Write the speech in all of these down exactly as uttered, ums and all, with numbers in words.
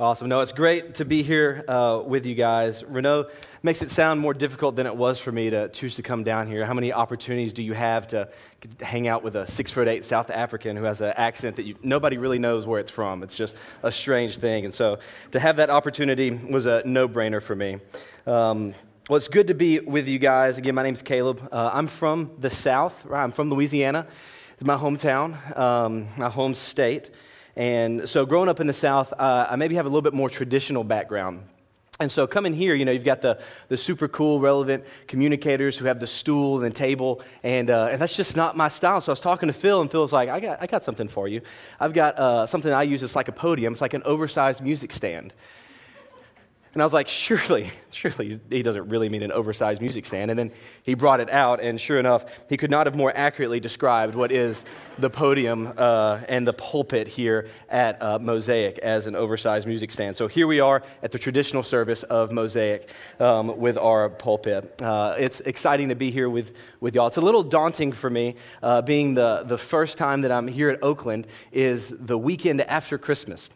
Awesome. No, it's great to be here uh, with you guys. Renaud makes it sound more difficult than it was for me to choose to come down here. How many opportunities do you have to hang out with a six foot eight South African who has an accent that you, nobody really knows where it's from? It's just a strange thing. And so to have that opportunity was a no-brainer for me. Um, Well, it's good to be with you guys. Again, my name's Caleb. Uh, I'm from the South. Right? I'm from Louisiana. It's my hometown, um, my home state. And so growing up in the South, uh, I maybe have a little bit more traditional background. And so coming here, you know, you've got the, the super cool, relevant communicators who have the stool and the table, and uh, and that's just not my style. So I was talking to Phil, and Phil's like, I got I got something for you. I've got uh, something I use. It's like a podium. It's like an oversized music stand. And I was like, surely, surely he doesn't really mean an oversized music stand. And then he brought it out, and sure enough, he could not have more accurately described what is the podium uh, and the pulpit here at uh, Mosaic as an oversized music stand. So here we are at the traditional service of Mosaic um, with our pulpit. Uh, it's exciting to be here with, with y'all. It's a little daunting for me, uh, being the, the first time that I'm here at Oakland is the weekend after Christmas.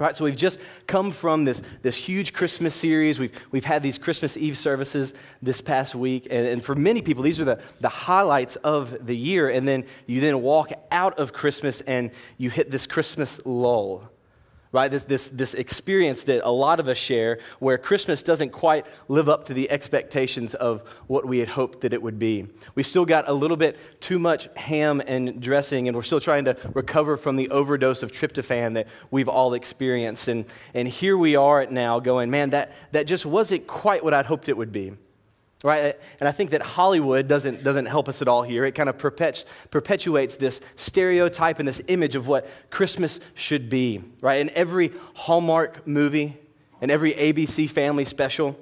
Right, so we've just come from this this huge Christmas series. We've we've had these Christmas Eve services this past week, and, and for many people, these are the, the highlights of the year. And then you then walk out of Christmas and you hit this Christmas lull. Right, this this this experience that a lot of us share, where Christmas doesn't quite live up to the expectations of what we had hoped that it would be. We still got a little bit too much ham and dressing, and we're still trying to recover from the overdose of tryptophan that we've all experienced. And and here we are now going, man, that, that just wasn't quite what I'd hoped it would be. Right, and I think that Hollywood doesn't doesn't help us at all here. It kind of perpetu- perpetuates this stereotype and this image of what Christmas should be. Right, in every Hallmark movie and every A B C Family special,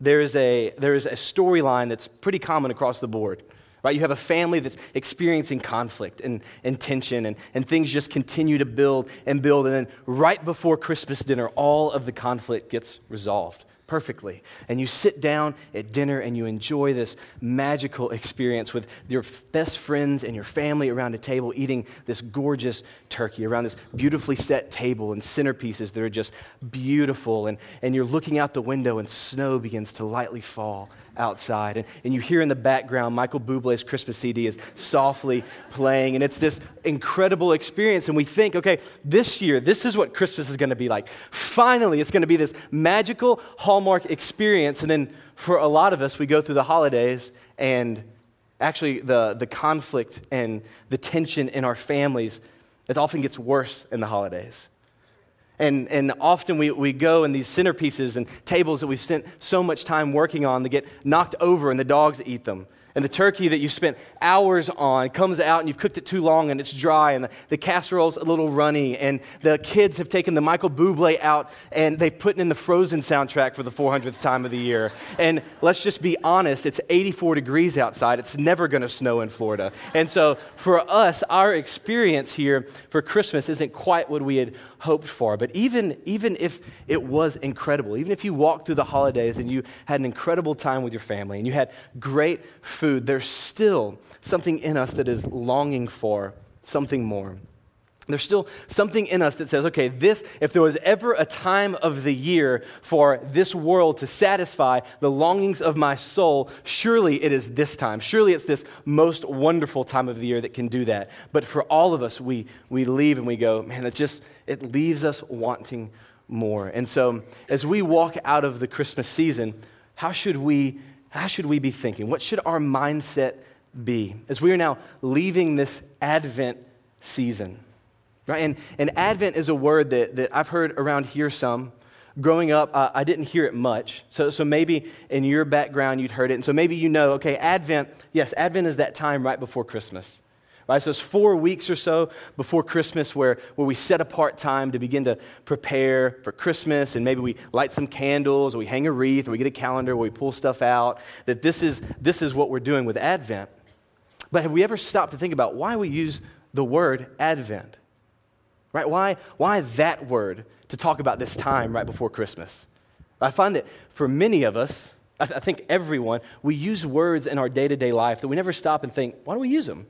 there is a there is a storyline that's pretty common across the board. Right, you have a family that's experiencing conflict and, and tension, and, and things just continue to build and build, and then right before Christmas dinner, all of the conflict gets resolved. Perfectly. And you sit down at dinner and you enjoy this magical experience with your best friends and your family around a table eating this gorgeous turkey around this beautifully set table and centerpieces that are just beautiful. And, and you're looking out the window and snow begins to lightly fall outside. And, and you hear in the background Michael Bublé's Christmas C D is softly playing. And it's this incredible experience. And we think, okay, this year, this is what Christmas is going to be like. Finally, it's going to be this magical Hallmark experience. And then for a lot of us, we go through the holidays, and actually the, the conflict and the tension in our families, it often gets worse in the holidays. And and often we, we go and these centerpieces and tables that we've spent so much time working on, they get knocked over and the dogs eat them. And the turkey that you spent hours on comes out and you've cooked it too long and it's dry, and the, the casserole's a little runny, and the kids have taken the Michael Bublé out and they've put in the Frozen soundtrack for the four hundredth time of the year. And let's just be honest, it's eighty-four degrees outside. It's never going to snow in Florida. And so for us, our experience here for Christmas isn't quite what we had hoped for. But even, even if it was incredible, even if you walked through the holidays and you had an incredible time with your family and you had great food, there's still something in us that is longing for something more. There's still something in us that says, okay, this, if there was ever a time of the year for this world to satisfy the longings of my soul, surely it is this time. Surely it's this most wonderful time of the year that can do that. But for all of us, we we leave and we go, man, it just, it leaves us wanting more. And so as we walk out of the Christmas season, how should we How should we be thinking? What should our mindset be as we are now leaving this Advent season? Right? And, and Advent is a word that, that I've heard around here some. Growing up, uh, I didn't hear it much. So, so maybe in your background you'd heard it. And so maybe you know, okay, Advent, yes, Advent is that time right before Christmas. Right? So it's four weeks or so before Christmas where, where we set apart time to begin to prepare for Christmas, and maybe we light some candles, or we hang a wreath, or we get a calendar where we pull stuff out, that this is this is what we're doing with Advent. But have we ever stopped to think about why we use the word Advent? Right? Why, why that word to talk about this time right before Christmas? I find that for many of us, I, th- I think everyone, we use words in our day-to-day life that we never stop and think, why do we use them?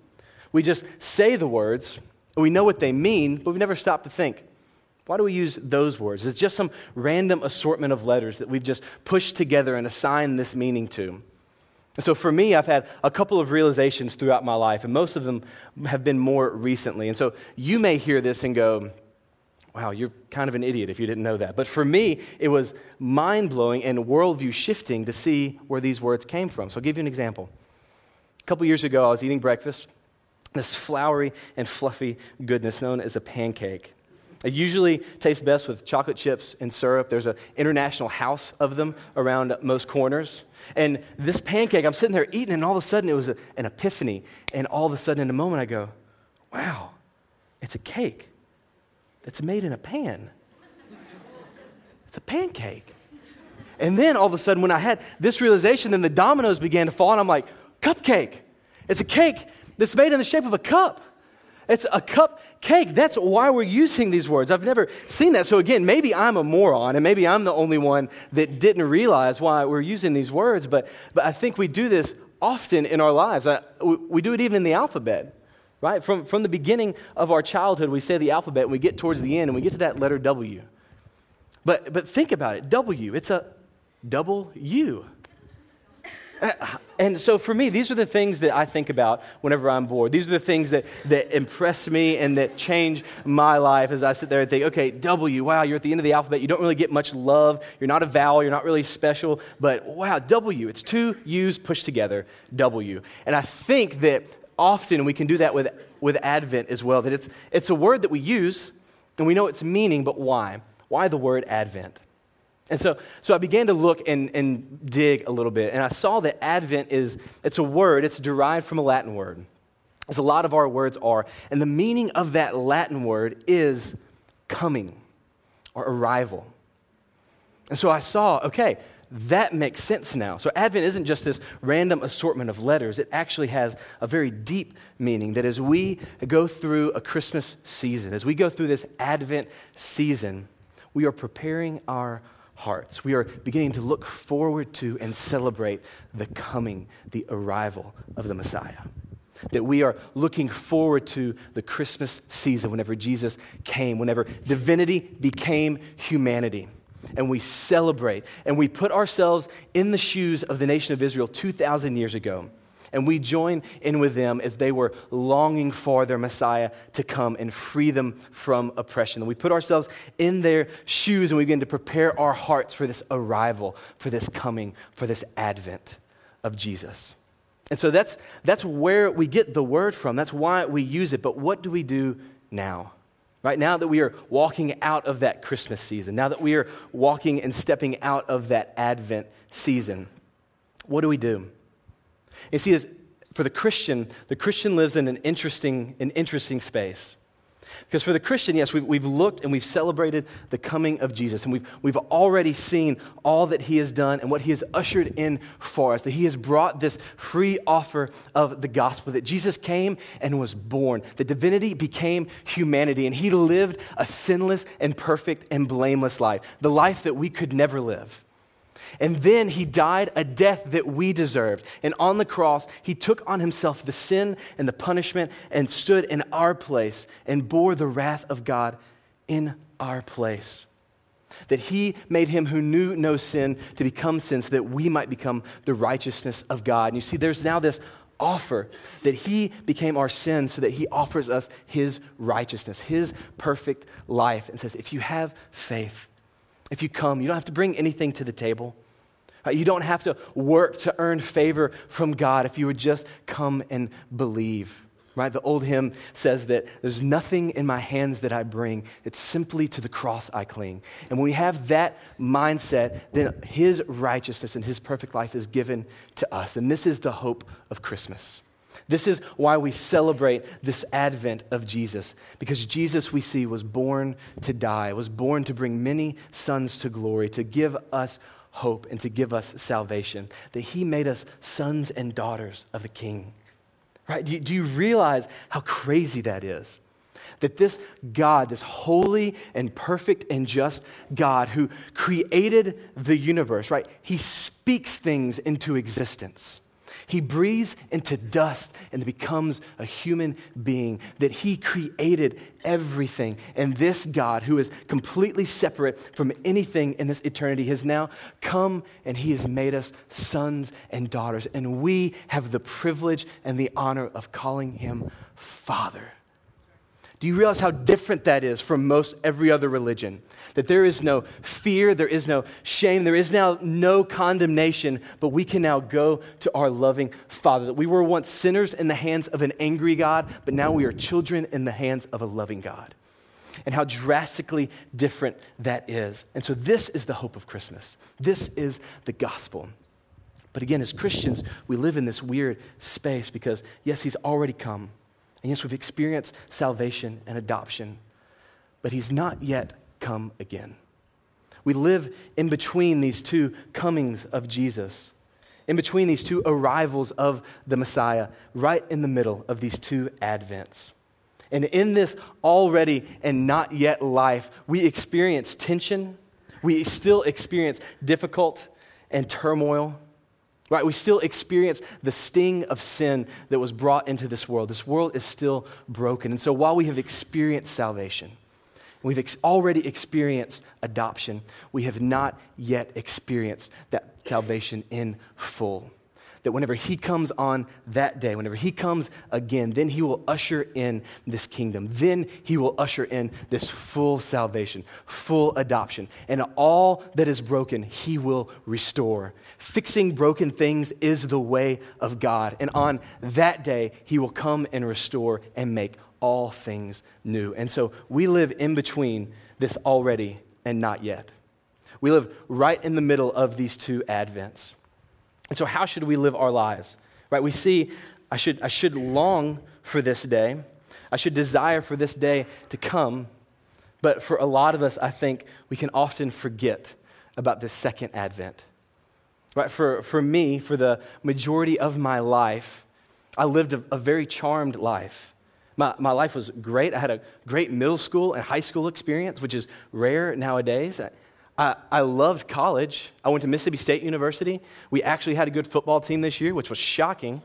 We just say the words, we know what they mean, but we never stop to think, Why do we use those words? It's just some random assortment of letters that we've just pushed together and assigned this meaning to. And so for me, I've had a couple of realizations throughout my life, and most of them have been more recently. And so you may hear this and go, wow, you're kind of an idiot if you didn't know that. But for me, it was mind-blowing and worldview shifting to see where these words came from. So I'll give you an example. A couple years ago, I was eating breakfast, this floury and fluffy goodness known as a pancake. It usually tastes best with chocolate chips and syrup. There's an international house of them around most corners. And this pancake, I'm sitting there eating, and all of a sudden it was a, an epiphany. And all of a sudden in a moment I go, wow, it's a cake that's made in a pan. It's a pancake. And then all of a sudden when I had this realization, then the dominoes began to fall, and I'm like, cupcake. It's a cake that's made in the shape of a cup. It's a cupcake. That's why we're using these words. I've never seen that. So again, maybe I'm a moron, and maybe I'm the only one that didn't realize why we're using these words, but, but I think we do this often in our lives. I, we, we do it even in the alphabet, right? From, from the beginning of our childhood, we say the alphabet, and we get towards the end, and we get to that letter W. But, but think about it, W, it's a double U. And so for me, these are the things that I think about whenever I'm bored. These are the things that, that impress me and that change my life as I sit there and think, okay, W, wow, you're at the end of the alphabet. You don't really get much love. You're not a vowel. You're not really special. But wow, W, it's two U's pushed together, W. And I think that often we can do that with, with Advent as well, that it's, it's a word that we use and we know its meaning, but why? Why the word Advent? And so so I began to look and, and dig a little bit, and I saw that Advent is, it's a word, it's derived from a Latin word, as a lot of our words are, and the meaning of that Latin word is coming or arrival. And so I saw, okay, that makes sense now. So Advent isn't just this random assortment of letters. It actually has a very deep meaning that as we go through a Christmas season, as we go through this Advent season, we are preparing our hearts. We are beginning to look forward to and celebrate the coming, the arrival of the Messiah. That we are looking forward to the Christmas season whenever Jesus came, whenever divinity became humanity. And we celebrate and we put ourselves in the shoes of the nation of Israel two thousand years ago. And we join in with them as they were longing for their Messiah to come and free them from oppression. And we put ourselves in their shoes and we begin to prepare our hearts for this arrival, for this coming, for this advent of Jesus. And so that's, that's where we get the word from. That's why we use it. But what do we do now? Right now that we are walking out of that Christmas season, now that we are walking and stepping out of that Advent season, what do we do? You see, for the Christian, the Christian lives in an interesting, an interesting space. Because for the Christian, yes, we've, we've looked and we've celebrated the coming of Jesus, and we've, we've already seen all that he has done and what he has ushered in for us, that he has brought this free offer of the gospel, that Jesus came and was born, that divinity became humanity, and he lived a sinless and perfect and blameless life, the life that we could never live. And then he died a death that we deserved. And on the cross, he took on himself the sin and the punishment and stood in our place and bore the wrath of God in our place. That he made him who knew no sin to become sin so that we might become the righteousness of God. And you see, there's now this offer that he became our sin so that he offers us his righteousness, his perfect life, and says, if you have faith, if you come, you don't have to bring anything to the table. You don't have to work to earn favor from God if you would just come and believe, right? The old hymn says that there's nothing in my hands that I bring. It's simply to the cross I cling. And when we have that mindset, then his righteousness and his perfect life is given to us. And this is the hope of Christmas. This is why we celebrate this advent of Jesus, because Jesus, we see, was born to die, was born to bring many sons to glory, to give us hope and to give us salvation, that he made us sons and daughters of the King, right? Do you, do you realize how crazy that is? That this God, this holy and perfect and just God who created the universe, right? He speaks things into existence. He breathes into dust and becomes a human being, that he created everything. And this God, who is completely separate from anything in this eternity, has now come and he has made us sons and daughters. And we have the privilege and the honor of calling him Father. Do you realize how different that is from most every other religion? That there is no fear, there is no shame, there is now no condemnation, but we can now go to our loving Father. That we were once sinners in the hands of an angry God, but now we are children in the hands of a loving God. And how drastically different that is. And so this is the hope of Christmas. This is the gospel. But again, as Christians, we live in this weird space because, yes, he's already come. And yes, we've experienced salvation and adoption, but he's not yet come again. We live in between these two comings of Jesus, in between these two arrivals of the Messiah, right in the middle of these two advents. And in this already and not yet life, we experience tension. We still experience difficult and turmoil. Right, we still experience the sting of sin that was brought into this world. This world is still broken. And so while we have experienced salvation, we've ex- already experienced adoption, we have not yet experienced that salvation in full. That whenever he comes on that day, whenever he comes again, then he will usher in this kingdom. Then he will usher in this full salvation, full adoption. And all that is broken, he will restore. Fixing broken things is the way of God. And on that day, he will come and restore and make all things new. And so we live in between this already and not yet. We live right in the middle of these two advents. And so how should we live our lives? Right? We see I should I should long for this day. I should desire for this day to come. But for a lot of us, I think we can often forget about this second advent. Right? For for me, for the majority of my life, I lived a, a very charmed life. My my life was great. I had a great middle school and high school experience, which is rare nowadays. I, I, I loved college. I went to Mississippi State University. We actually had a good football team this year, which was shocking.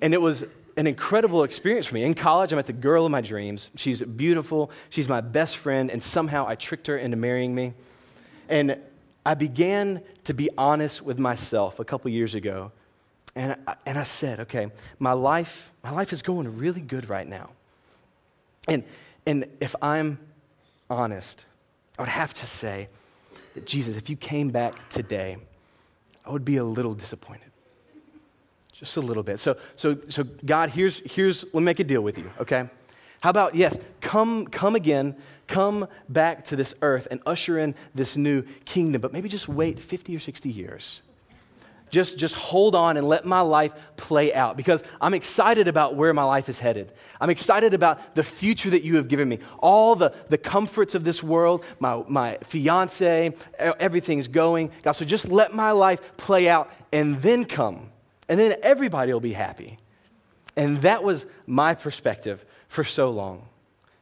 And it was an incredible experience for me. In college, I met the girl of my dreams. She's beautiful. She's my best friend. And somehow I tricked her into marrying me. And I began to be honest with myself a couple years ago. And I, and I said, okay, my life, my life is going really good right now. And, and if I'm honest, I would have to say, that Jesus, if you came back today, I would be a little disappointed, just a little bit. So, so, so, God, here's here's we'll make a deal with you, okay? How about yes, come, come again, come back to this earth and usher in this new kingdom, but maybe just wait fifty or sixty years. Just, just hold on and let my life play out because I'm excited about where my life is headed. I'm excited about the future that you have given me. All the, the comforts of this world, my, my fiance, everything's going. God, so just let my life play out and then come. And then everybody will be happy. And that was my perspective for so long.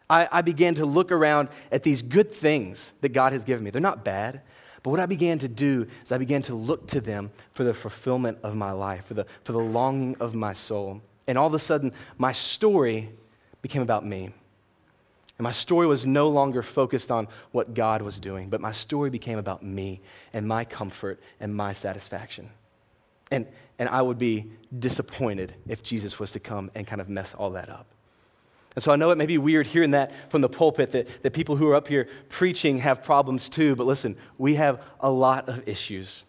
I, I began to look around at these good things that God has given me. They're not bad. But what I began to do is I began to look to them for the fulfillment of my life, for the for the longing of my soul. And all of a sudden, my story became about me. And my story was no longer focused on what God was doing, but my story became about me and my comfort and my satisfaction. And, and I would be disappointed if Jesus was to come and kind of mess all that up. And so I know it may be weird hearing that from the pulpit that, that people who are up here preaching have problems too, but listen, we have a lot of issues.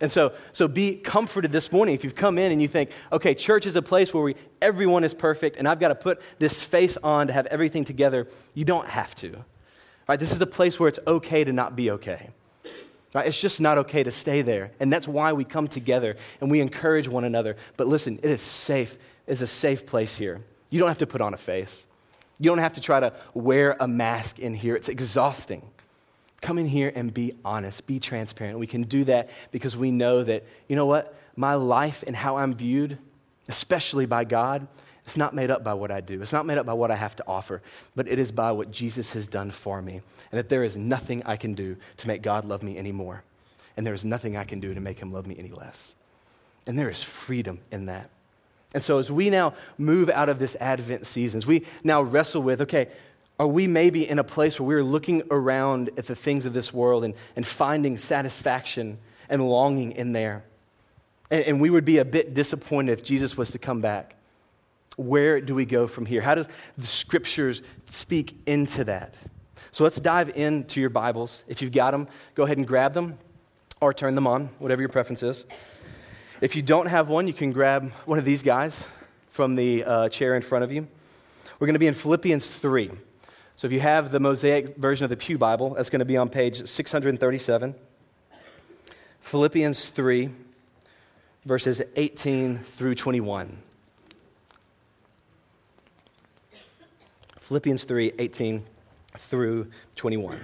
And so so be comforted this morning if you've come in and you think, okay, church is a place where we, everyone is perfect and I've got to put this face on to have everything together. You don't have to. Right? This is a place where it's okay to not be okay. Right? It's just not okay to stay there. And that's why we come together and we encourage one another. But listen, it is safe. It's a safe place here. You don't have to put on a face. You don't have to try to wear a mask in here. It's exhausting. Come in here and be honest, be transparent. We can do that because we know that, you know what? My life and how I'm viewed, especially by God, it's not made up by what I do. It's not made up by what I have to offer, but it is by what Jesus has done for me, and that there is nothing I can do to make God love me anymore, and there is nothing I can do to make him love me any less. And there is freedom in that. And so as we now move out of this Advent season, as we now wrestle with, okay, are we maybe in a place where we're looking around at the things of this world and, and finding satisfaction and longing in there? And, and we would be a bit disappointed if Jesus was to come back. Where do we go from here? How does the Scriptures speak into that? So let's dive into your Bibles. If you've got them, go ahead and grab them or turn them on, whatever your preference is. If you don't have one, you can grab one of these guys from the uh, chair in front of you. We're going to be in Philippians three. So if you have the Mosaic version of the Pew Bible, that's going to be on page six thirty-seven. Philippians three, verses eighteen through twenty-one. Philippians three, eighteen through twenty-one.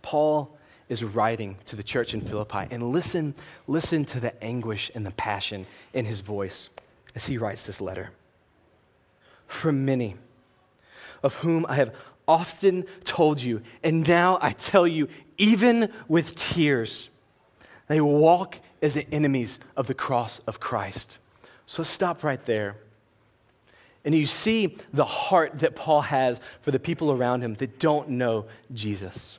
Paul is writing to the church in Philippi, and listen, listen to the anguish and the passion in his voice as he writes this letter. For many, of whom I have often told you, and now I tell you, even with tears, they walk as the enemies of the cross of Christ. So stop right there. And you see the heart that Paul has for the people around him that don't know Jesus.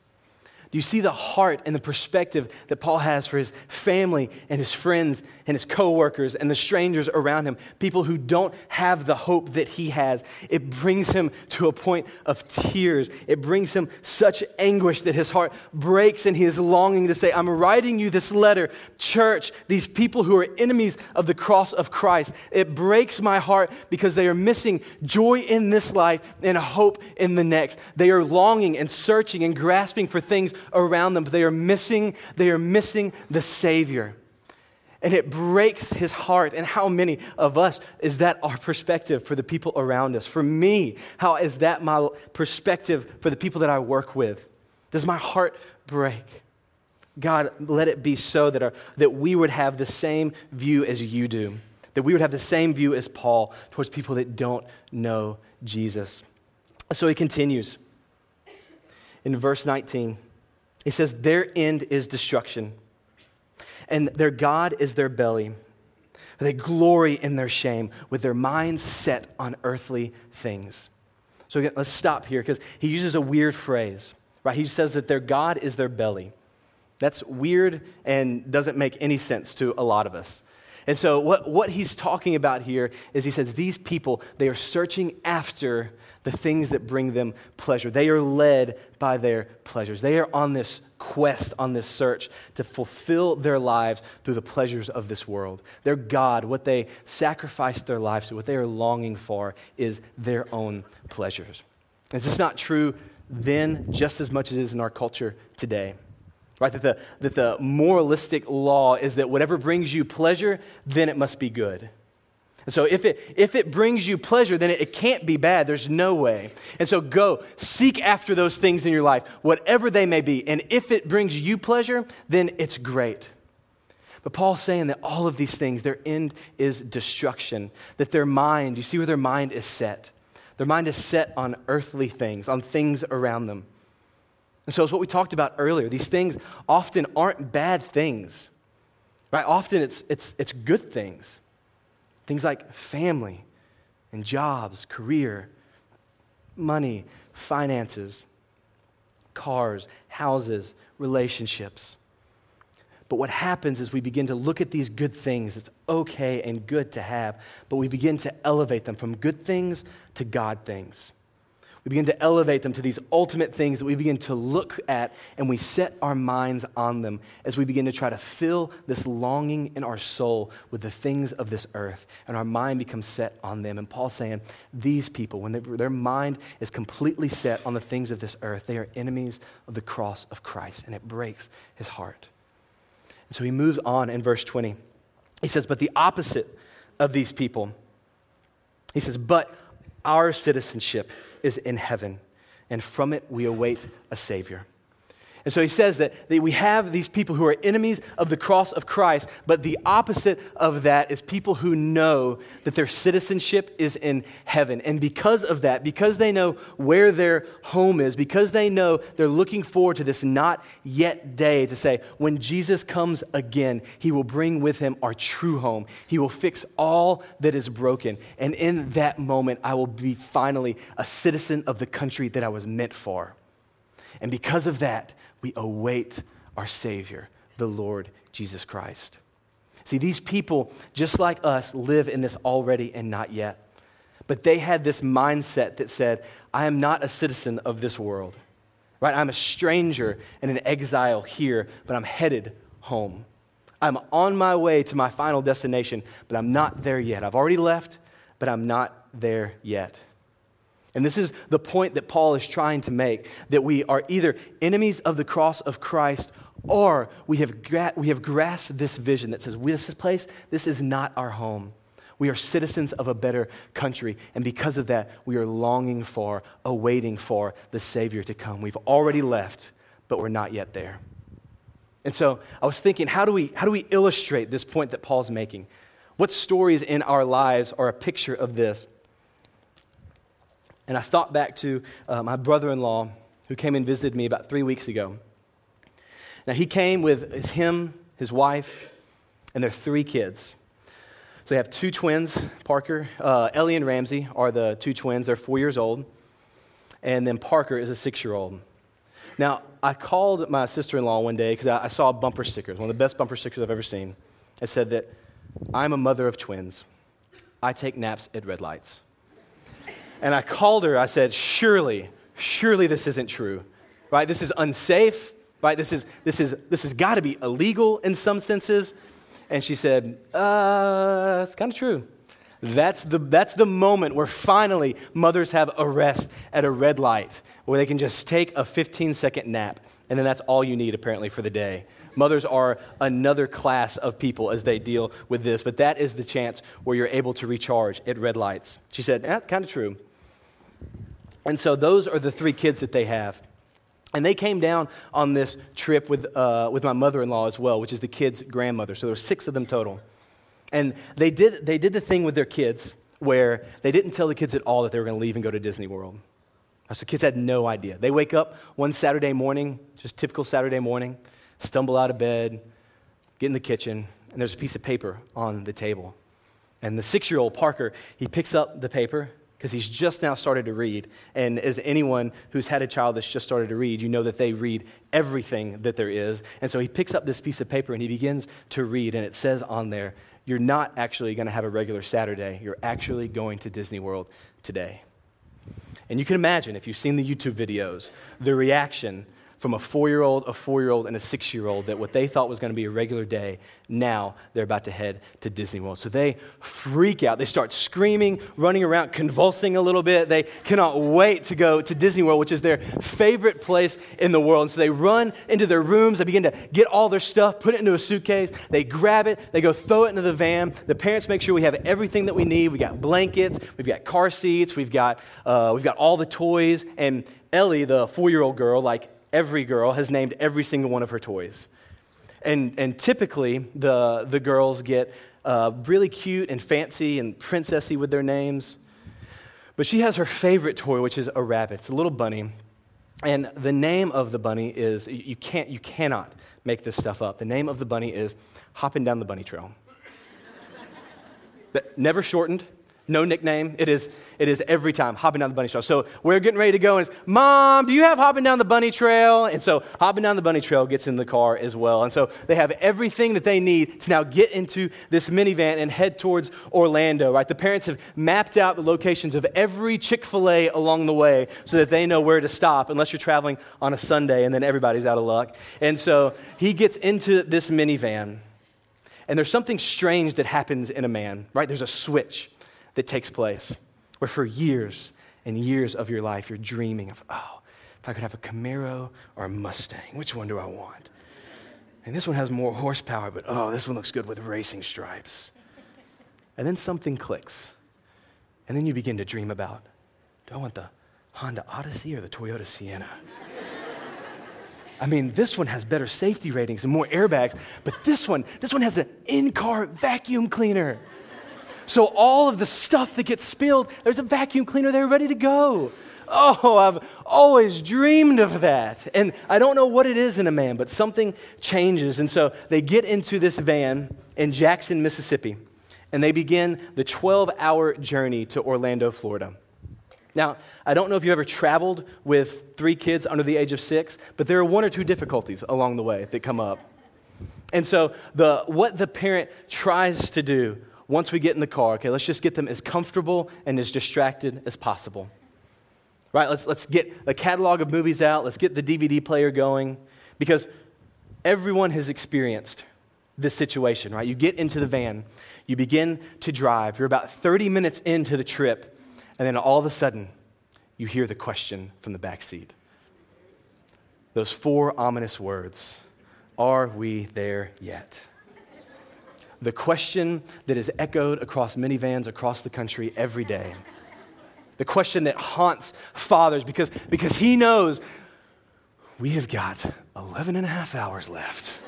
Do you see the heart and the perspective that Paul has for his family and his friends and his coworkers and the strangers around him, people who don't have the hope that he has? It brings him to a point of tears. It brings him such anguish that his heart breaks and he is longing to say, I'm writing you this letter, church, these people who are enemies of the cross of Christ. It breaks my heart because they are missing joy in this life and hope in the next. They are longing and searching and grasping for things around them, but they are missing, they are missing the Savior. And it breaks his heart. And how many of us is that our perspective for the people around us? For me, how is that my perspective for the people that I work with? Does my heart break? God, let it be so that, our, that we would have the same view as you do, that we would have the same view as Paul towards people that don't know Jesus. So he continues in verse nineteen. He says, their end is destruction, and their God is their belly. They glory in their shame with their minds set on earthly things. So again, let's stop here because he uses a weird phrase, right? He says that their God is their belly. That's weird and doesn't make any sense to a lot of us. And so what, what he's talking about here is he says these people, they are searching after the things that bring them pleasure. They are led by their pleasures. They are on this quest, on this search to fulfill their lives through the pleasures of this world. Their God, what they sacrifice their lives to, what they are longing for is their own pleasures. And this is not true then just as much as it is in our culture today. Right, that the, that the moralistic law is that whatever brings you pleasure, then it must be good. And so if it if it brings you pleasure, then it, it can't be bad. There's no way. And so go seek after those things in your life, whatever they may be. And if it brings you pleasure, then it's great. But Paul's saying that all of these things, their end is destruction, that their mind, you see where their mind is set. Their mind is set on earthly things, on things around them. And so it's what we talked about earlier. These things often aren't bad things, right? Often it's it's it's good things. Things like family and jobs, career, money, finances, cars, houses, relationships. But what happens is we begin to look at these good things. It's okay and good to have, but we begin to elevate them from good things to God things. We begin to elevate them to these ultimate things that we begin to look at, and we set our minds on them as we begin to try to fill this longing in our soul with the things of this earth, and our mind becomes set on them. And Paul's saying, these people, when they, their mind is completely set on the things of this earth, they are enemies of the cross of Christ, and it breaks his heart. And so he moves on in verse twenty. He says, but the opposite of these people, he says, but our citizenship is in heaven, and from it we await a Savior. And so he says that, that we have these people who are enemies of the cross of Christ, but the opposite of that is people who know that their citizenship is in heaven. And because of that, because they know where their home is, because they know they're looking forward to this not yet day to say, when Jesus comes again, he will bring with him our true home. He will fix all that is broken. And in that moment, I will be finally a citizen of the country that I was meant for. And because of that, we await our Savior, the Lord Jesus Christ. See, these people, just like us, live in this already and not yet. But they had this mindset that said, I am not a citizen of this world, right? I'm a stranger and an exile here, but I'm headed home. I'm on my way to my final destination, but I'm not there yet. I've already left, but I'm not there yet. And this is the point that Paul is trying to make, that we are either enemies of the cross of Christ or we have gra- we have grasped this vision that says, this place, this is not our home. We are citizens of a better country, and because of that, we are longing for, awaiting for the Savior to come. We've already left, but we're not yet there. And so I was thinking, how do we, how do we illustrate this point that Paul's making? What stories in our lives are a picture of this? And I thought back to uh, my brother-in-law who came and visited me about three weeks ago. Now, he came with him, his wife, and their three kids. So they have two twins, Parker. Uh, Ellie and Ramsey are the two twins. They're four years old. And then Parker is a six-year-old. Now, I called my sister-in-law one day because I, I saw bumper stickers, one of the best bumper stickers I've ever seen. It said that, I'm a mother of twins. I take naps at red lights. And I called her, I said, surely, surely this isn't true, right? This is unsafe, right? This is this is this has got to be illegal in some senses. And she said, uh, it's kind of true. That's the that's the moment where finally mothers have a rest at a red light, where they can just take a fifteen-second nap, and then that's all you need apparently for the day. Mothers are another class of people as they deal with this, but that is the chance where you're able to recharge at red lights. She said, eh, kind of true. And so those are the three kids that they have. And they came down on this trip with uh, with my mother-in-law as well, which is the kid's grandmother. So there were six of them total. And they did they did the thing with their kids where they didn't tell the kids at all that they were going to leave and go to Disney World. So kids had no idea. They wake up one Saturday morning, just typical Saturday morning, stumble out of bed, get in the kitchen, and there's a piece of paper on the table. And the six-year-old Parker, he picks up the paper, because he's just now started to read. And as anyone who's had a child that's just started to read, you know that they read everything that there is. And so he picks up this piece of paper and he begins to read. And it says on there, you're not actually going to have a regular Saturday. You're actually going to Disney World today. And you can imagine, if you've seen the YouTube videos, the reaction from a four-year-old, a four-year-old, and a six-year-old that what they thought was going to be a regular day, now they're about to head to Disney World. So they freak out. They start screaming, running around, convulsing a little bit. They cannot wait to go to Disney World, which is their favorite place in the world. And so they run into their rooms. They begin to get all their stuff, put it into a suitcase. They grab it. They go throw it into the van. The parents make sure we have everything that we need. We got blankets. We've got car seats. We've got uh, we've got all the toys. And Ellie, the four-year-old girl, like, every girl has named every single one of her toys. And and typically, the, the girls get uh, really cute and fancy and princessy with their names. But she has her favorite toy, which is a rabbit. It's a little bunny. And the name of the bunny is, you can't, you cannot make this stuff up. The name of the bunny is Hopping Down the Bunny Trail. That, never shortened. No nickname. It is It is every time, Hopping Down the Bunny Trail. So we're getting ready to go, and it's, Mom, do you have Hopping Down the Bunny Trail? And so Hopping Down the Bunny Trail gets in the car as well. And so they have everything that they need to now get into this minivan and head towards Orlando, right? The parents have mapped out the locations of every Chick-fil-A along the way so that they know where to stop, unless you're traveling on a Sunday, and then everybody's out of luck. And so he gets into this minivan, and there's something strange that happens in a man, right? There's a switch that takes place, where for years and years of your life, you're dreaming of, oh, if I could have a Camaro or a Mustang, which one do I want? And this one has more horsepower, but oh, this one looks good with racing stripes. And then something clicks, and then you begin to dream about, do I want the Honda Odyssey or the Toyota Sienna? I mean, this one has better safety ratings and more airbags, but this one, this one has an in-car vacuum cleaner. So all of the stuff that gets spilled, there's a vacuum cleaner there ready to go. Oh, I've always dreamed of that. And I don't know what it is in a man, but something changes. And so they get into this van in Jackson, Mississippi, and they begin the twelve-hour journey to Orlando, Florida. Now, I don't know if you've ever traveled with three kids under the age of six, but there are one or two difficulties along the way that come up. And so the what the parent tries to do once we get in the car, okay, let's just get them as comfortable and as distracted as possible. Right, let's let's get a catalog of movies out. Let's get the D V D player going, because everyone has experienced this situation, right? You get into the van, you begin to drive. You're about thirty minutes into the trip, and then all of a sudden, you hear the question from the back seat. Those four ominous words, "Are we there yet?" The question that is echoed across minivans across the country every day. The question that haunts fathers, because, because he knows we have got eleven and a half hours left.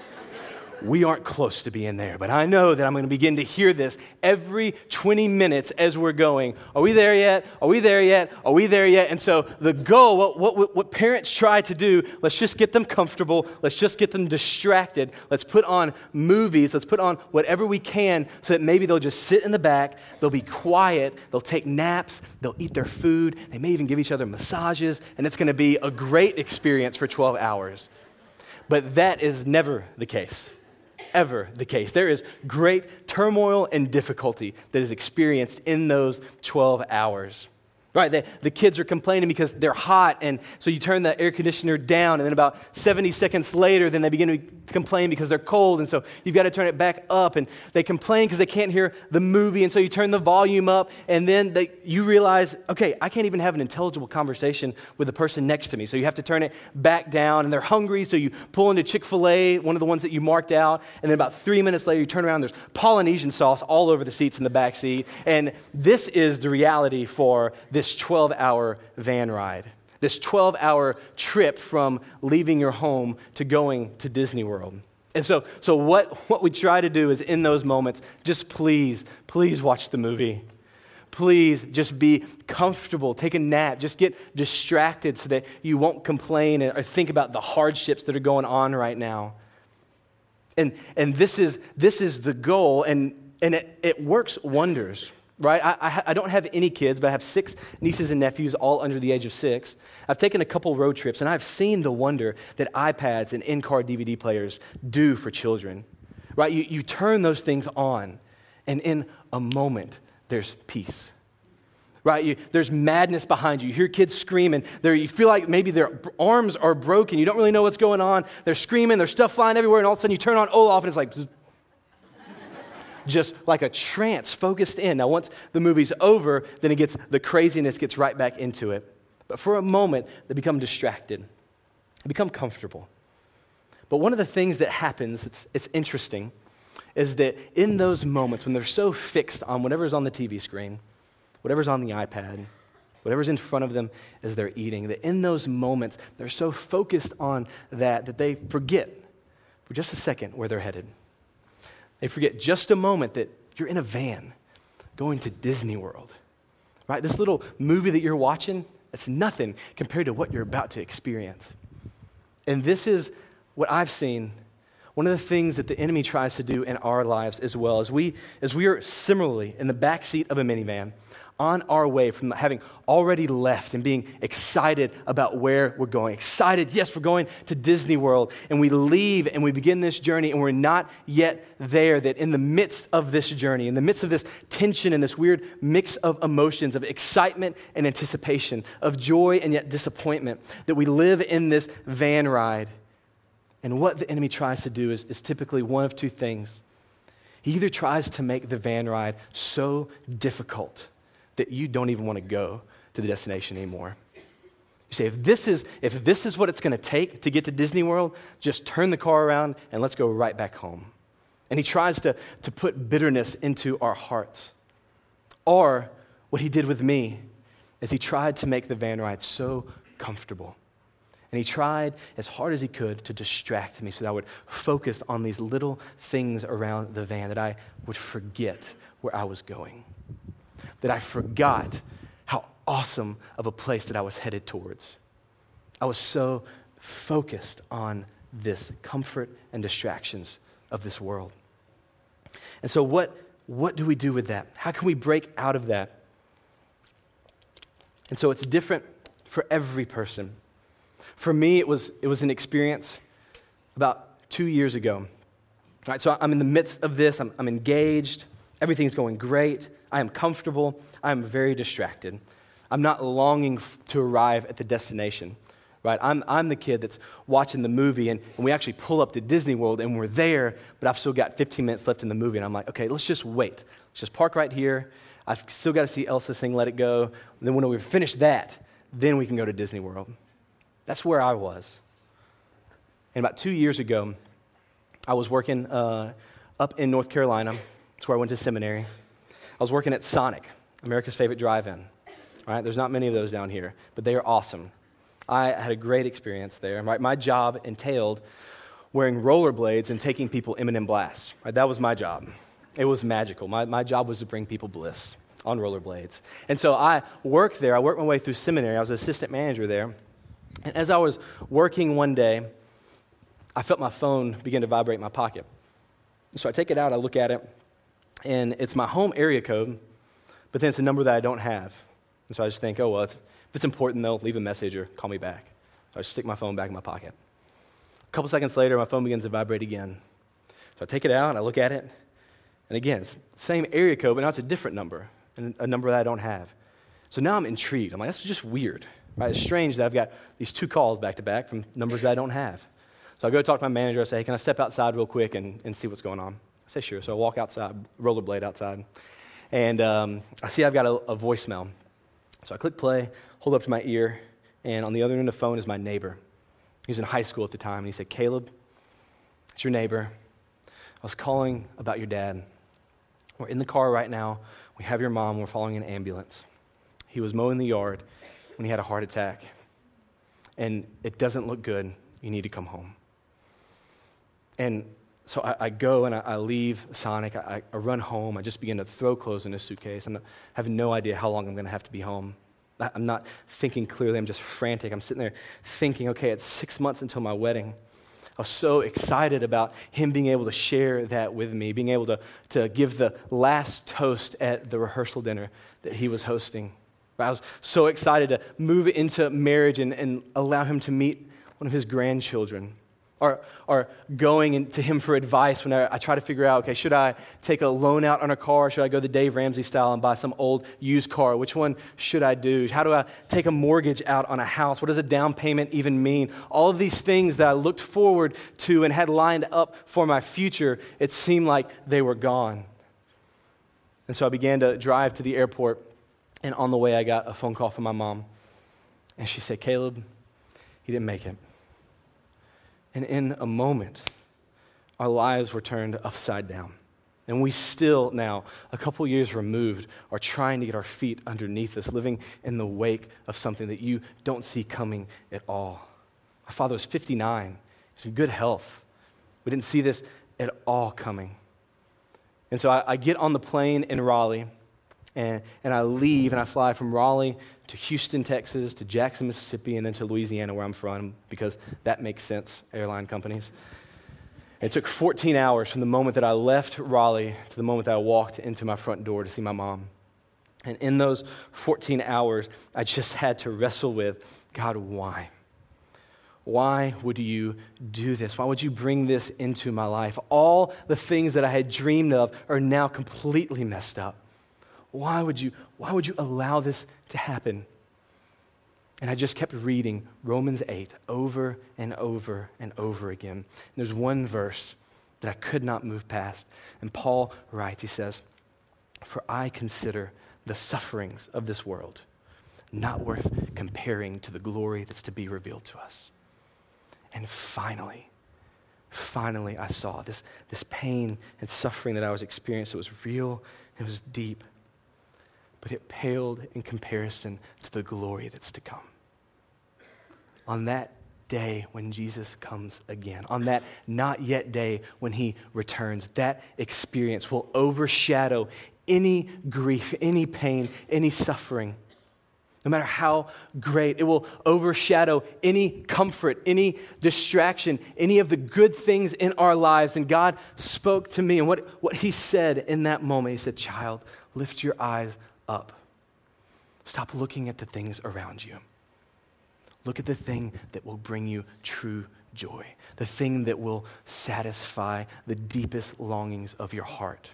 We aren't close to being there, but I know that I'm going to begin to hear this every twenty minutes as we're going. Are we there yet? Are we there yet? Are we there yet? And so the goal, what, what, what parents try to do, let's just get them comfortable. Let's just get them distracted. Let's put on movies. Let's put on whatever we can so that maybe they'll just sit in the back. They'll be quiet. They'll take naps. They'll eat their food. They may even give each other massages, and it's going to be a great experience for twelve hours. But that is never the case. Ever the case. There is great turmoil and difficulty that is experienced in those twelve hours. Right, the, the kids are complaining because they're hot, and so you turn the air conditioner down, and then about seventy seconds later, then they begin to complain because they're cold, and so you've got to turn it back up, and they complain because they can't hear the movie, and so you turn the volume up, and then they, you realize, okay, I can't even have an intelligible conversation with the person next to me, so you have to turn it back down, and they're hungry, so you pull into Chick-fil-A, one of the ones that you marked out, and then about three minutes later, you turn around, there's Polynesian sauce all over the seats in the back seat, and this is the reality for this This twelve-hour van ride, this twelve-hour trip from leaving your home to going to Disney World. And so so what, what we try to do is in those moments, just please, please watch the movie. Please just be comfortable, take a nap, just get distracted so that you won't complain or think about the hardships that are going on right now. And and this is this is the goal, and, and it, it works wonders. Right, I, I don't have any kids, but I have six nieces and nephews, all under the age of six. I've taken a couple road trips, and I've seen the wonder that iPads and in-car D V D players do for children. Right, you, you turn those things on, and in a moment, there's peace. Right, you, there's madness behind you. You hear kids screaming. They're, you feel like maybe their arms are broken. You don't really know what's going on. They're screaming. There's stuff flying everywhere, and all of a sudden, you turn on Olaf, and it's like... just like a trance focused in. Now, once the movie's over, then it gets, the craziness gets right back into it. But for a moment, they become distracted. They become comfortable. But one of the things that happens, it's, it's interesting, is that in those moments when they're so fixed on whatever's on the T V screen, whatever's on the iPad, whatever's in front of them as they're eating, that in those moments, they're so focused on that that they forget for just a second where they're headed. They forget just a moment that you're in a van going to Disney World, right? This little movie that you're watching, it's nothing compared to what you're about to experience. And this is what I've seen. One of the things that the enemy tries to do in our lives as well is we, as we are similarly in the backseat of a minivan on our way from having already left and being excited about where we're going. Excited, yes, we're going to Disney World, and we leave and we begin this journey and we're not yet there, that in the midst of this journey, in the midst of this tension and this weird mix of emotions, of excitement and anticipation, of joy and yet disappointment, that we live in this van ride. And what the enemy tries to do is, is typically one of two things. He either tries to make the van ride so difficult that you don't even want to go to the destination anymore. You say, if this is if this is what it's going to take to get to Disney World, just turn the car around and let's go right back home. And he tries to, to put bitterness into our hearts. Or what he did with me is he tried to make the van ride so comfortable. And he tried as hard as he could to distract me so that I would focus on these little things around the van, that I would forget where I was going, that I forgot how awesome of a place that I was headed towards. I was so focused on this comfort and distractions of this world. And so what, what do we do with that? How can we break out of that? And so it's different for every person. For me, it was it was an experience about two years ago. All right, so I'm in the midst of this. I'm, I'm engaged. Everything's going great. I am comfortable. I am very distracted. I'm not longing to arrive at the destination. Right? I'm I'm the kid that's watching the movie, and, and we actually pull up to Disney World, and we're there, but I've still got fifteen minutes left in the movie, and I'm like, okay, let's just wait. Let's just park right here. I've still got to see Elsa sing Let It Go. And then when we finish that, then we can go to Disney World. That's where I was. And about two years ago, I was working uh, up in North Carolina. That's where I went to seminary. I was working at Sonic, America's favorite drive-in. All right, there's not many of those down here, but they are awesome. I had a great experience there. Right? My job entailed wearing rollerblades and taking people M and M blasts. Right? That was my job. It was magical. My my job was to bring people bliss on rollerblades. And so I worked there. I worked my way through seminary. I was an assistant manager there. And as I was working one day, I felt my phone begin to vibrate in my pocket. So I take it out. I look at it. And it's my home area code, but then it's a number that I don't have. And so I just think, oh, well, it's... If it's important, though, leave a message or call me back. So I just stick my phone back in my pocket. A couple seconds later, my phone begins to vibrate again. So I take it out, I look at it, and again, it's the same area code, but now it's a different number, and a number that I don't have. So now I'm intrigued. I'm like, that's just weird. Right? It's strange that I've got these two calls back-to-back from numbers that I don't have. So I go talk to my manager. I say, hey, can I step outside real quick and, and see what's going on? I say, sure. So I walk outside, rollerblade outside, and um, I see I've got a, a voicemail. So I click play, hold up to my ear, and on the other end of the phone is my neighbor. He was in high school at the time, and he said, Caleb, it's your neighbor. I was calling about your dad. We're in the car right now. We have your mom. We're following an ambulance. He was mowing the yard when he had a heart attack, and it doesn't look good. You need to come home. And so I, I go and I, I leave Sonic. I, I run home. I just begin to throw clothes in a suitcase. I'm not, I have no idea how long I'm going to have to be home. I, I'm not thinking clearly. I'm just frantic. I'm sitting there thinking, okay, it's six months until my wedding. I was so excited about him being able to share that with me, being able to, to give the last toast at the rehearsal dinner that he was hosting. I was so excited to move into marriage and, and allow him to meet one of his grandchildren. Or, or going in to him for advice when I, I try to figure out, okay, should I take a loan out on a car? Should I go the Dave Ramsey style and buy some old used car? Which one should I do? How do I take a mortgage out on a house? What does a down payment even mean? All of these things that I looked forward to and had lined up for my future, it seemed like they were gone. And so I began to drive to the airport, and on the way I got a phone call from my mom. And she said, Caleb, he didn't make it. And in a moment, our lives were turned upside down. And we still now, a couple years removed, are trying to get our feet underneath us, living in the wake of something that you don't see coming at all. My father was fifty-nine. He was in good health. We didn't see this at all coming. And so I, I get on the plane in Raleigh, and, and I leave, and I fly from Raleigh to Houston, Texas, to Jackson, Mississippi, and then to Louisiana, where I'm from, because that makes sense, airline companies. It took fourteen hours from the moment that I left Raleigh to the moment that I walked into my front door to see my mom. And in those fourteen hours, I just had to wrestle with, God, why? Why would you do this? Why would you bring this into my life? All the things that I had dreamed of are now completely messed up. Why would you, why would you allow this to happen? And I just kept reading Romans eight over and over and over again. And there's one verse that I could not move past. And Paul writes, he says, for I consider the sufferings of this world not worth comparing to the glory that's to be revealed to us. And finally, finally I saw this, this pain and suffering that I was experiencing. It was real, it was deep, but it paled in comparison to the glory that's to come. On that day when Jesus comes again, on that not yet day when he returns. That experience will overshadow any grief, any pain, any suffering, no matter how great. It will overshadow any comfort, any distraction, any of the good things in our lives. And God spoke to me, and what, what he said in that moment, he said, "Child, lift your eyes up. Stop looking at the things around you. Look at the thing that will bring you true joy, the thing that will satisfy the deepest longings of your heart.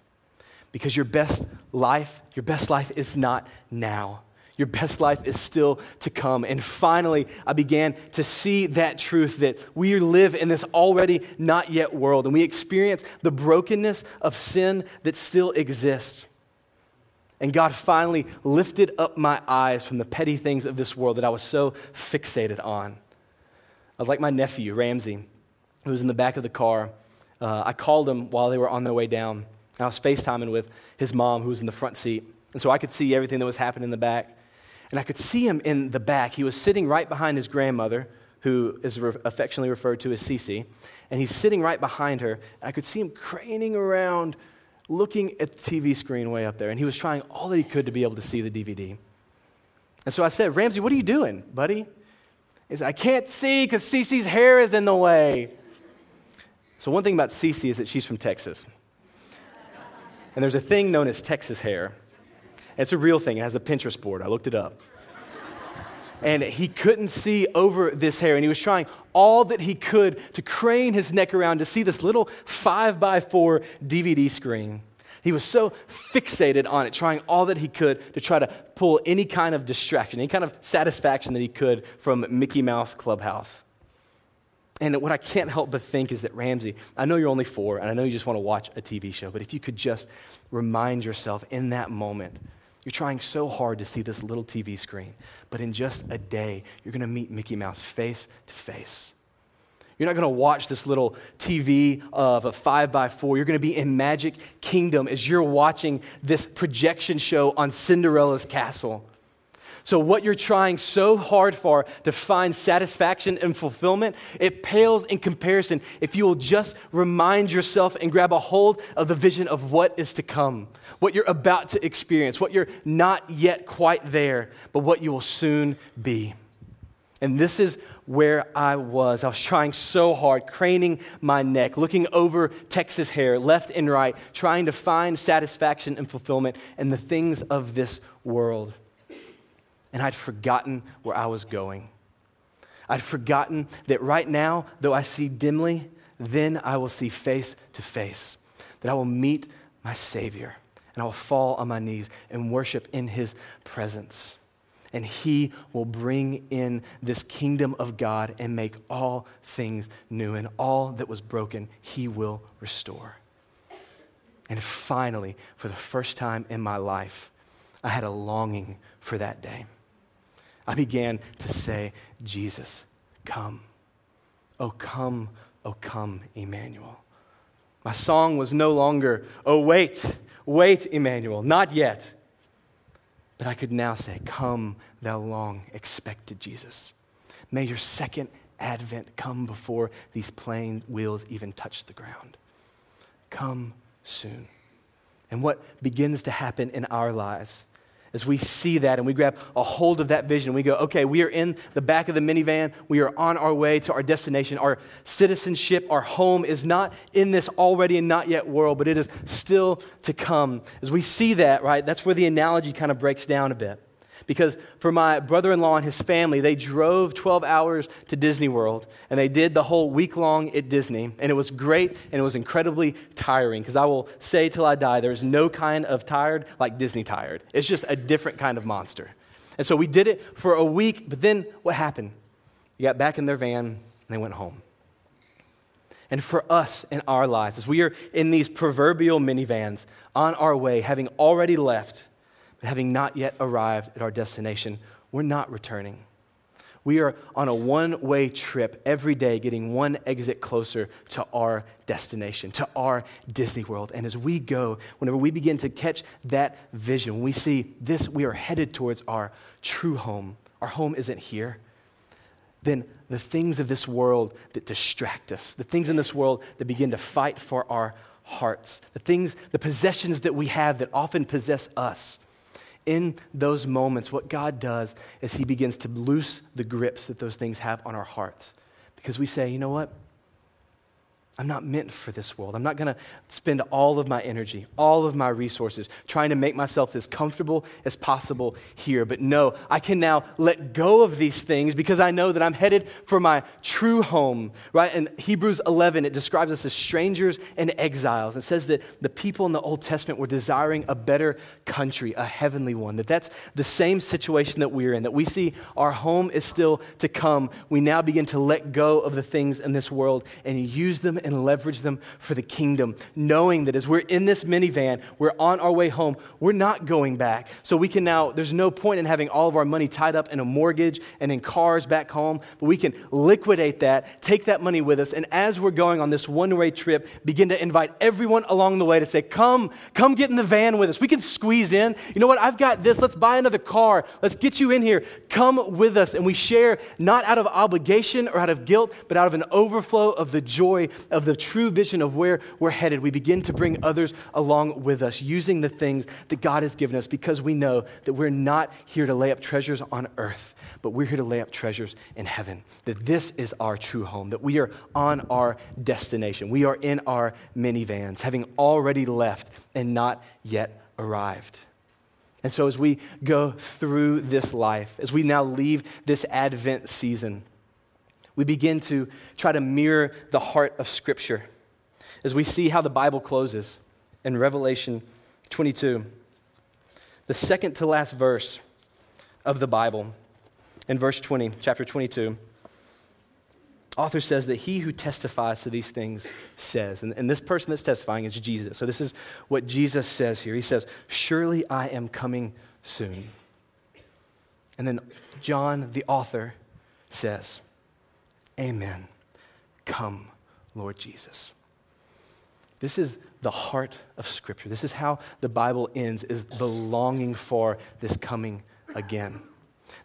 Because your best life, your best life is not now. Your best life is still to come." And finally, I began to see that truth, that we live in this already not yet world, and we experience the brokenness of sin that still exists. And God finally lifted up my eyes from the petty things of this world that I was so fixated on. I was like my nephew, Ramsey, who was in the back of the car. Uh, I called him while they were on their way down. I was FaceTiming with his mom, who was in the front seat. And so I could see everything that was happening in the back. And I could see him in the back. He was sitting right behind his grandmother, who is re- affectionately referred to as Cece. And he's sitting right behind her. I could see him craning around, looking at the T V screen way up there, and he was trying all that he could to be able to see the D V D. And so I said, "Ramsey, what are you doing, buddy?" He said, "I can't see because Cece's hair is in the way." So one thing about Cece is that she's from Texas. And there's a thing known as Texas hair. It's a real thing. It has a Pinterest board. I looked it up. And he couldn't see over this hair, and he was trying all that he could to crane his neck around to see this little five by four D V D screen. He was so fixated on it, trying all that he could to try to pull any kind of distraction, any kind of satisfaction that he could from Mickey Mouse Clubhouse. And what I can't help but think is that, Ramsey, I know you're only four, and I know you just want to watch a T V show, but if you could just remind yourself in that moment, you're trying so hard to see this little T V screen, but in just a day, you're going to meet Mickey Mouse face to face. You're not going to watch this little T V of a five by four. You're going to be in Magic Kingdom as you're watching this projection show on Cinderella's Castle. So what you're trying so hard for to find satisfaction and fulfillment, it pales in comparison if you will just remind yourself and grab a hold of the vision of what is to come, what you're about to experience, what you're not yet quite there, but what you will soon be. And this is where I was. I was trying so hard, craning my neck, looking over Texas hair, left and right, trying to find satisfaction and fulfillment in the things of this world. And I'd forgotten where I was going. I'd forgotten that right now, though I see dimly, then I will see face to face, that I will meet my Savior, and I will fall on my knees and worship in his presence. And he will bring in this kingdom of God and make all things new, and all that was broken, he will restore. And finally, for the first time in my life, I had a longing for that day. I began to say, "Jesus, come. Oh, come, oh, come, Emmanuel." My song was no longer, "Oh, wait, wait, Emmanuel, not yet." But I could now say, "Come, thou long-expected Jesus. May your second advent come before these plain wheels even touch the ground. Come soon." And what begins to happen in our lives as we see that and we grab a hold of that vision, we go, okay, we are in the back of the minivan. We are on our way to our destination. Our citizenship, our home is not in this already and not yet world, but it is still to come. As we see that, right, that's where the analogy kind of breaks down a bit. Because for my brother-in-law and his family, they drove twelve hours to Disney World, and they did the whole week long at Disney, and it was great, and it was incredibly tiring, because I will say till I die, there is no kind of tired like Disney tired. It's just a different kind of monster. And so we did it for a week, but then what happened? They got back in their van, and they went home. And for us in our lives, as we are in these proverbial minivans on our way, having already left, but having not yet arrived at our destination, we're not returning. We are on a one-way trip every day, getting one exit closer to our destination, to our Disney World. And as we go, whenever we begin to catch that vision, we see this, we are headed towards our true home. Our home isn't here. than the things of this world that distract us, the things in this world that begin to fight for our hearts, the things, the possessions that we have that often possess us. In those moments, what God does is he begins to loose the grips that those things have on our hearts, because we say, you know what? I'm not meant for this world. I'm not going to spend all of my energy, all of my resources trying to make myself as comfortable as possible here. But no, I can now let go of these things because I know that I'm headed for my true home, right? In Hebrews eleven, it describes us as strangers and exiles. It says that the people in the Old Testament were desiring a better country, a heavenly one, that that's the same situation that we're in, that we see our home is still to come. We now begin to let go of the things in this world and use them and and leverage them for the kingdom, knowing that as we're in this minivan, we're on our way home, we're not going back. So we can now, there's no point in having all of our money tied up in a mortgage and in cars back home, but we can liquidate that, take that money with us, and as we're going on this one-way trip, begin to invite everyone along the way to say, come, come get in the van with us. We can squeeze in. You know what? I've got this. Let's buy another car. Let's get you in here. Come with us. And we share not out of obligation or out of guilt, but out of an overflow of the joy of the true vision of where we're headed. We begin to bring others along with us, using the things that God has given us, because we know that we're not here to lay up treasures on earth, but we're here to lay up treasures in heaven, that this is our true home, that we are on our destination. We are in our minivans, having already left and not yet arrived. And so as we go through this life, as we now leave this Advent season, we begin to try to mirror the heart of Scripture as we see how the Bible closes in Revelation twenty-two, the second to last verse of the Bible. In verse twenty, chapter twenty-two, author says that he who testifies to these things says, and, and this person that's testifying is Jesus. So this is what Jesus says here. He says, "Surely I am coming soon." And then John, the author, says, "Amen. Come, Lord Jesus." This is the heart of Scripture. This is how the Bible ends, is the longing for this coming again.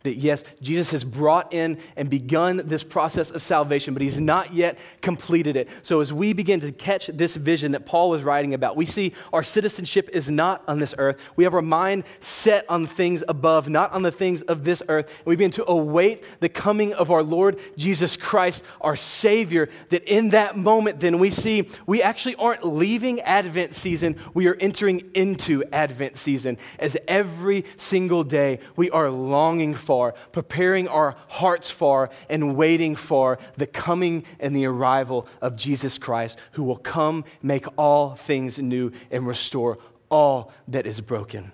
That yes, Jesus has brought in and begun this process of salvation, but he's not yet completed it. So as we begin to catch this vision that Paul was writing about, we see our citizenship is not on this earth. We have our mind set on things above, not on the things of this earth. And we begin to await the coming of our Lord Jesus Christ, our Savior, that in that moment then we see we actually aren't leaving Advent season, we are entering into Advent season, as every single day we are longing for, preparing our hearts for, and waiting for the coming and the arrival of Jesus Christ, who will come, make all things new, and restore all that is broken.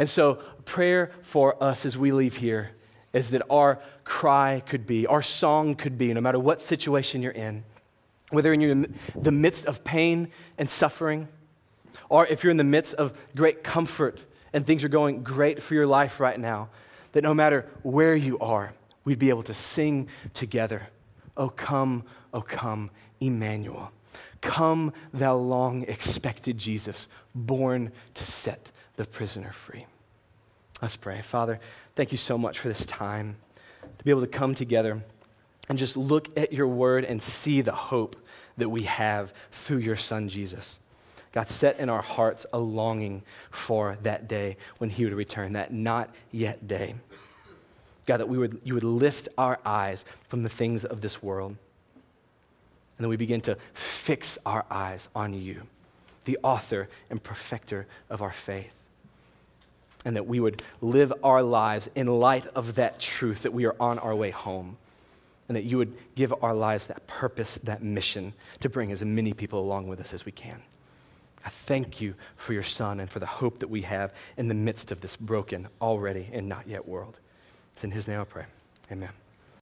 And so prayer for us as we leave here is that our cry could be, our song could be, no matter what situation you're in, whether you're in the midst of pain and suffering, or if you're in the midst of great comfort and things are going great for your life right now, that no matter where you are, we'd be able to sing together, "O come, O come, Emmanuel. Come, thou long-expected Jesus, born to set the prisoner free." Let's pray. Father, thank you so much for this time, to be able to come together and just look at your word and see the hope that we have through your Son, Jesus. God, set in our hearts a longing for that day when he would return, that not yet day. God, that we would, you would lift our eyes from the things of this world, and then we begin to fix our eyes on you, the author and perfecter of our faith, and that we would live our lives in light of that truth that we are on our way home, and that you would give our lives that purpose, that mission, to bring as many people along with us as we can. I thank you for your Son and for the hope that we have in the midst of this broken, already and not yet world. It's in his name I pray. Amen.